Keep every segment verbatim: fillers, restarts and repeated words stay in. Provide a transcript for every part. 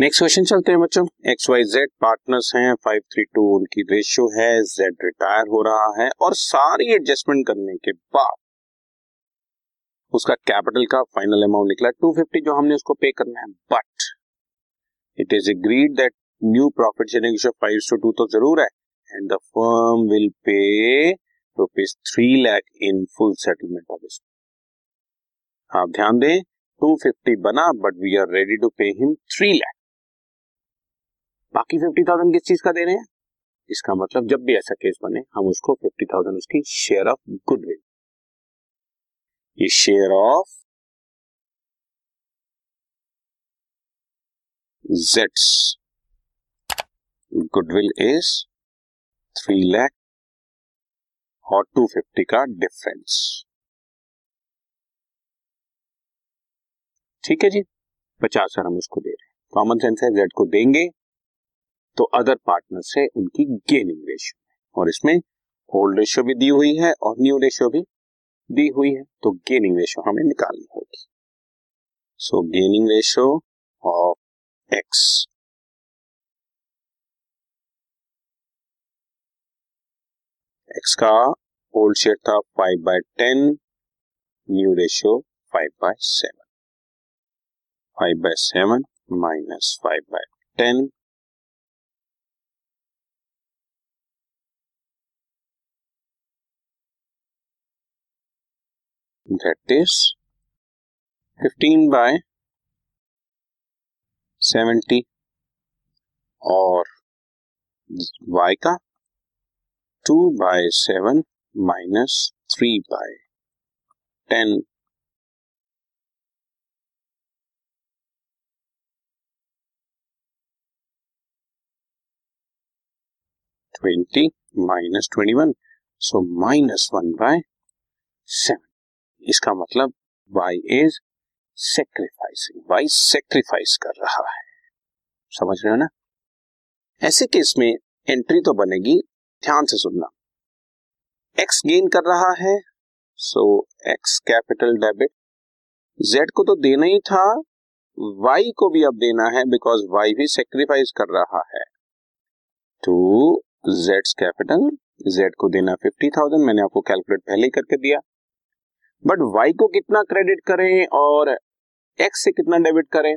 Next question चलते हैं बच्चों। एक्स वाई जेड पार्टनर्स हैं, फाइव थ्री टू उनकी रेशियो है, जेड रिटायर हो रहा है और सारी एडजस्टमेंट करने के बाद उसका कैपिटल का फाइनल अमाउंट निकला टू फिफ्टी, जो हमने उसको पे करना है। But it is agreed that new profit sharing ratio five two two तो जरूर है and the firm will pay rupees three lakh in full settlement of this. आप ध्यान दें, टू फिफ्टी बना but we are ready to pay him three lakh. बाकी fifty thousand किस चीज का दे रहे हैं, इसका मतलब जब भी ऐसा केस बने हम उसको फिफ्टी थाउजेंड उसकी शेयर ऑफ गुडविल, ये शेयर ऑफ जेड्स गुडविल इज थ्री लाख और टू फिफ्टी का डिफरेंस। ठीक है जी, पचास हजार हम उसको दे रहे हैं। कॉमन सेंस है, जेड को देंगे तो अदर पार्टनर से उनकी गेनिंग रेशियो है और इसमें ओल्ड रेशियो भी दी हुई है और न्यू रेशियो भी दी हुई है, तो गेनिंग रेशियो हमें निकालनी होगी। So gaining ratio of x x का ओल्ड शेयर था five by ten, new ratio five by seven. Five by seven minus five by ten, that is fifteen by seventy और y का two by seven minus three by ten twenty minus twenty-one, so minus one by seven। इसका मतलब y is sacrificing, y sacrifice कर रहा है, समझ रहे हो ना। ऐसे केस में एंट्री तो बनेगी, ध्यान से सुनना, x गेन कर रहा है so x capital debit, z को तो देना ही था, y को भी अब देना है बिकॉज y भी सेक्रीफाइस कर रहा है। तो z कैपिटल, z को देना फिफ्टी थाउजेंड, मैंने आपको कैलकुलेट पहले ही करके दिया, बट y को कितना क्रेडिट करें और x से कितना डेबिट करें।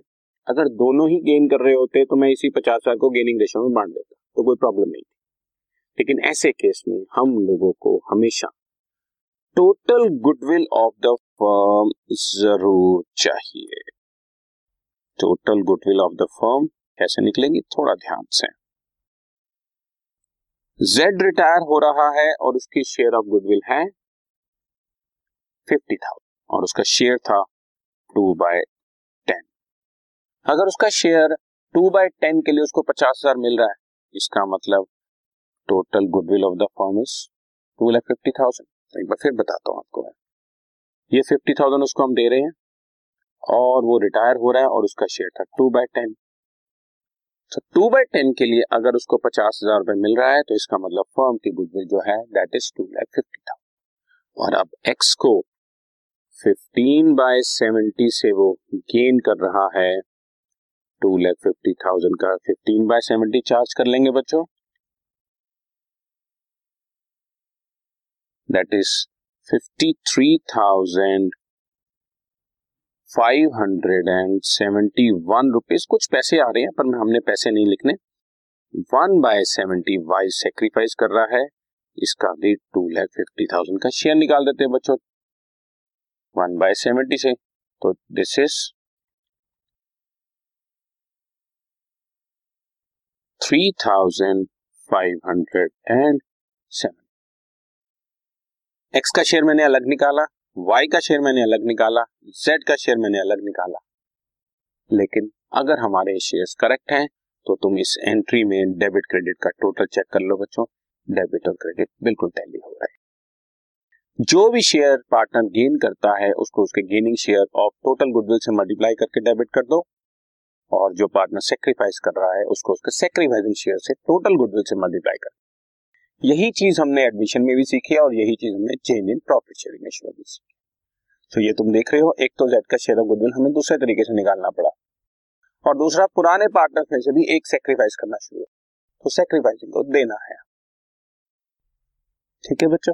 अगर दोनों ही गेन कर रहे होते तो मैं इसी पचास हजार को गेनिंग रेशियो में बांट देता, तो कोई प्रॉब्लम नहीं थी। लेकिन ऐसे केस में हम लोगों को हमेशा total goodwill of the firm जरूर चाहिए। Total goodwill of the firm कैसे निकलेंगी, थोड़ा ध्यान से। जेड रिटायर हो रहा है और उसकी शेयर ऑफ गुडविल है फिफ्टी थाउजेंड और उसका शेयर था टू बाय टेन। अगर उसका शेयर टू बाय टेन के लिए उसको पचास हजार मिल रहा है, इसका मतलब total goodwill of the firm is two lakh fifty thousand. एक बार फिर बताता हूँ आपको, ये फिफ्टी थाउजेंड उसको हम दे रहे हैं और वो रिटायर हो रहा है और उसका शेयर था टू बाय टेन, तो टू बाय टेन के लिए अगर उसको पचास हजार रुपये मिल रहा है तो इसका मतलब फर्म की गुडविल जो है that is two lakh fifty thousand. और अब x को फिफ्टीन बाय सेवेंटी से वो गेन कर रहा है, टू लाख फिफ्टी थाउजेंड का फिफ्टीन बाय सेवेंटी चार्ज कर लेंगे बच्चों, that is fifty three thousand five hundred seventy one rupees. कुछ पैसे आ रहे हैं पर हमने पैसे नहीं लिखने। One by seventy y sacrifice कर रहा है, इसका भी टू लाख फिफ्टी थाउजेंड का शेयर निकाल देते हैं बच्चों वन बाय सेवेंटी से, तो this is three thousand five hundred and seven. X का शेयर मैंने अलग निकाला, वाई का शेयर मैंने अलग निकाला, जेड का शेयर मैंने अलग निकाला, लेकिन अगर हमारे शेयर्स करेक्ट हैं तो तुम इस एंट्री में डेबिट क्रेडिट का टोटल चेक कर लो बच्चों, डेबिट और क्रेडिट बिल्कुल टैली हो रहा है। जो भी शेयर पार्टनर गेन करता है उसको उसके gaining share of total goodwill से मल्टीप्लाई करके डेबिट कर दो, और जो पार्टनर सेक्रीफाइस कर रहा है उसको उसके सेक्रीफाइसिंग शेयर से टोटल गुडविल से मल्टीप्लाई कर। यही चीज हमने एडमिशन में भी सीखी है और यही चीज हमने change in profit sharing ratio में भी सीखी। तो ये तुम देख रहे हो, एक तो जेड का शेयर ऑफ गुडविल हमें दूसरे तरीके से निकालना पड़ा, और दूसरा पुराने पार्टनर में से भी एक सेक्रीफाइस करना शुरू हो, तो सेक्रीफाइसिंग को देना है। ठीक है बच्चों,